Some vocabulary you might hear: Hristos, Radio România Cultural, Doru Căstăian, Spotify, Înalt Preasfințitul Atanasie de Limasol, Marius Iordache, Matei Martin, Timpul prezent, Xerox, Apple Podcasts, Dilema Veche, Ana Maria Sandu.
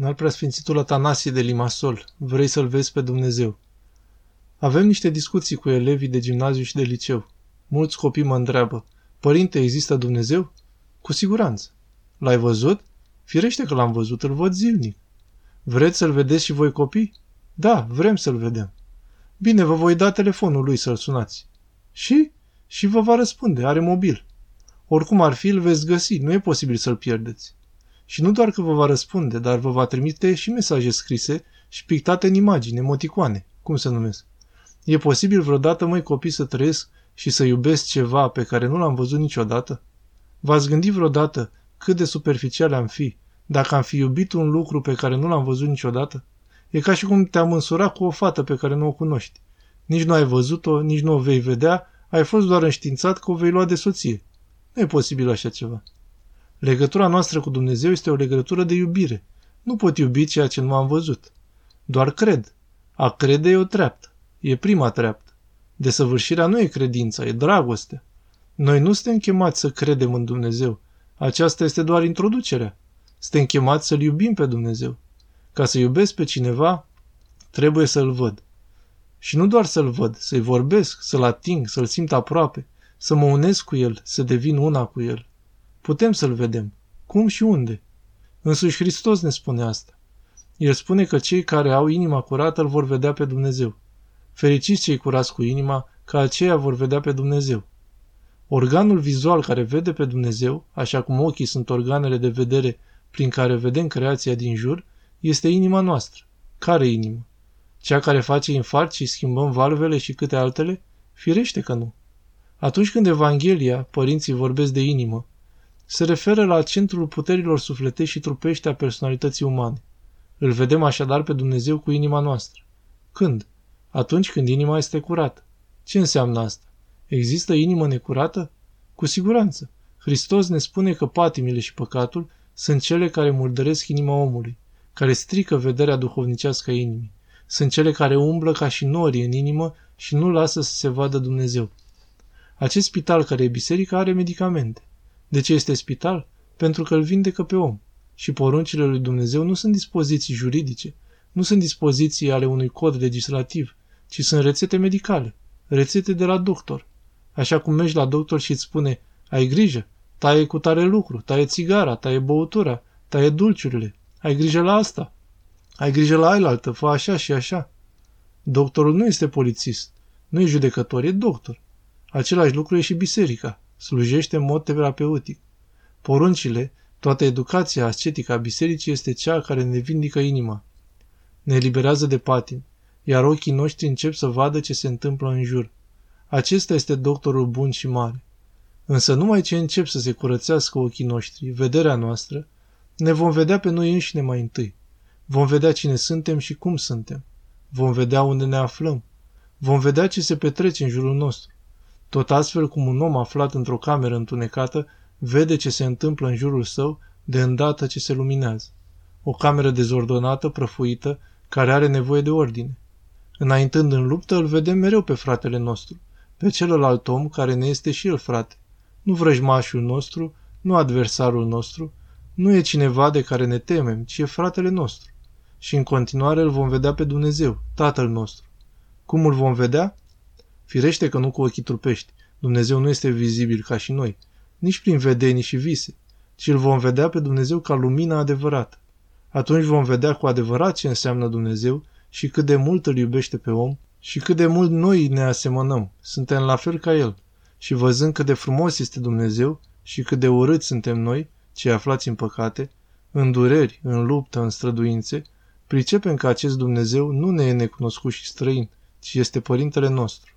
Înalt Preasfințitul Atanasie de Limasol, vrei să-L vezi pe Dumnezeu? Avem niște discuții cu elevii de gimnaziu și de liceu. Mulți copii mă întreabă, părinte, există Dumnezeu? Cu siguranță. L-ai văzut? Firește că l-am văzut, îl văd zilnic. Vreți să-L vedeți și voi, copii? Da, vrem să-L vedem. Bine, vă voi da telefonul lui să-L sunați. Și vă va răspunde, are mobil. Oricum ar fi, îl veți găsi, nu e posibil să-L pierdeți. Și nu doar că vă va răspunde, dar vă va trimite și mesaje scrise și pictate în imagini, emoticoane, cum se numesc. E posibil vreodată, măi copii, să trăiesc și să iubesc ceva pe care nu l-am văzut niciodată? V-ați gândit vreodată cât de superficial am fi dacă am fi iubit un lucru pe care nu l-am văzut niciodată? E ca și cum te-am însura cu o fată pe care nu o cunoști. Nici nu ai văzut-o, nici nu o vei vedea, ai fost doar înștiințat că o vei lua de soție. Nu e posibil așa ceva. Legătura noastră cu Dumnezeu este o legătură de iubire. Nu pot iubi ceea ce nu am văzut. Doar cred. A crede e o treaptă. E prima treaptă. Desăvârșirea nu e credința, e dragostea. Noi nu suntem chemați să credem în Dumnezeu. Aceasta este doar introducerea. Suntem chemați să-L iubim pe Dumnezeu. Ca să iubesc pe cineva, trebuie să-L văd. Și nu doar să-L văd, să-I vorbesc, să-L ating, să-L simt aproape, să mă unesc cu El, să devin una cu El. Putem să-L vedem. Cum și unde? Însuși Hristos ne spune asta. El spune că cei care au inima curată îl vor vedea pe Dumnezeu. Fericiți cei curați cu inima, că aceia vor vedea pe Dumnezeu. Organul vizual care vede pe Dumnezeu, așa cum ochii sunt organele de vedere prin care vedem creația din jur, este inima noastră. Care inimă? Cea care face infarct și schimbăm valvele și câte altele? Firește că nu. Atunci când Evanghelia, părinții vorbesc de inimă, se referă la centrul puterilor sufletești și trupești a personalității umane. Îl vedem așadar pe Dumnezeu cu inima noastră. Când? Atunci când inima este curată. Ce înseamnă asta? Există inimă necurată? Cu siguranță. Hristos ne spune că patimile și păcatul sunt cele care murdăresc inima omului, care strică vederea duhovnicească a inimii. Sunt cele care umblă ca și norii în inimă și nu lasă să se vadă Dumnezeu. Acest spital care e biserica are medicamente. De ce este spital? Pentru că îl vindecă pe om. Și poruncile lui Dumnezeu nu sunt dispoziții juridice, nu sunt dispoziții ale unui cod legislativ, ci sunt rețete medicale, rețete de la doctor. Așa cum mergi la doctor și îți spune, ai grijă, taie cu tare lucru, taie țigara, taie băutura, taie dulciurile, ai grijă la asta, ai grijă la ailaltă, fă așa și așa. Doctorul nu este polițist, nu e judecător, e doctor. Același lucru e și biserica. Slujește în mod terapeutic. Poruncile, toată educația ascetică a bisericii este cea care ne vindică inima. Ne eliberează de patimi, iar ochii noștri încep să vadă ce se întâmplă în jur. Acesta este doctorul bun și mare. Însă numai ce încep să se curățească ochii noștri, vederea noastră, ne vom vedea pe noi înșine mai întâi. Vom vedea cine suntem și cum suntem. Vom vedea unde ne aflăm. Vom vedea ce se petrece în jurul nostru. Tot astfel cum un om aflat într-o cameră întunecată vede ce se întâmplă în jurul său de îndată ce se luminează. O cameră dezordonată, prăfuită, care are nevoie de ordine. Înaintând în luptă, îl vedem mereu pe fratele nostru, pe celălalt om care ne este și el frate. Nu vrăjmașul nostru, nu adversarul nostru, nu e cineva de care ne temem, ci e fratele nostru. Și în continuare îl vom vedea pe Dumnezeu, Tatăl nostru. Cum îl vom vedea? Firește că nu cu ochii trupești, Dumnezeu nu este vizibil ca și noi, nici prin vedenii și vise, ci îl vom vedea pe Dumnezeu ca lumina adevărată. Atunci vom vedea cu adevărat ce înseamnă Dumnezeu și cât de mult îl iubește pe om și cât de mult noi ne asemănăm, suntem la fel ca el. Și văzând cât de frumos este Dumnezeu și cât de urâți suntem noi, cei aflați în păcate, în dureri, în luptă, în străduințe, pricepem că acest Dumnezeu nu ne e necunoscut și străin, ci este Părintele nostru.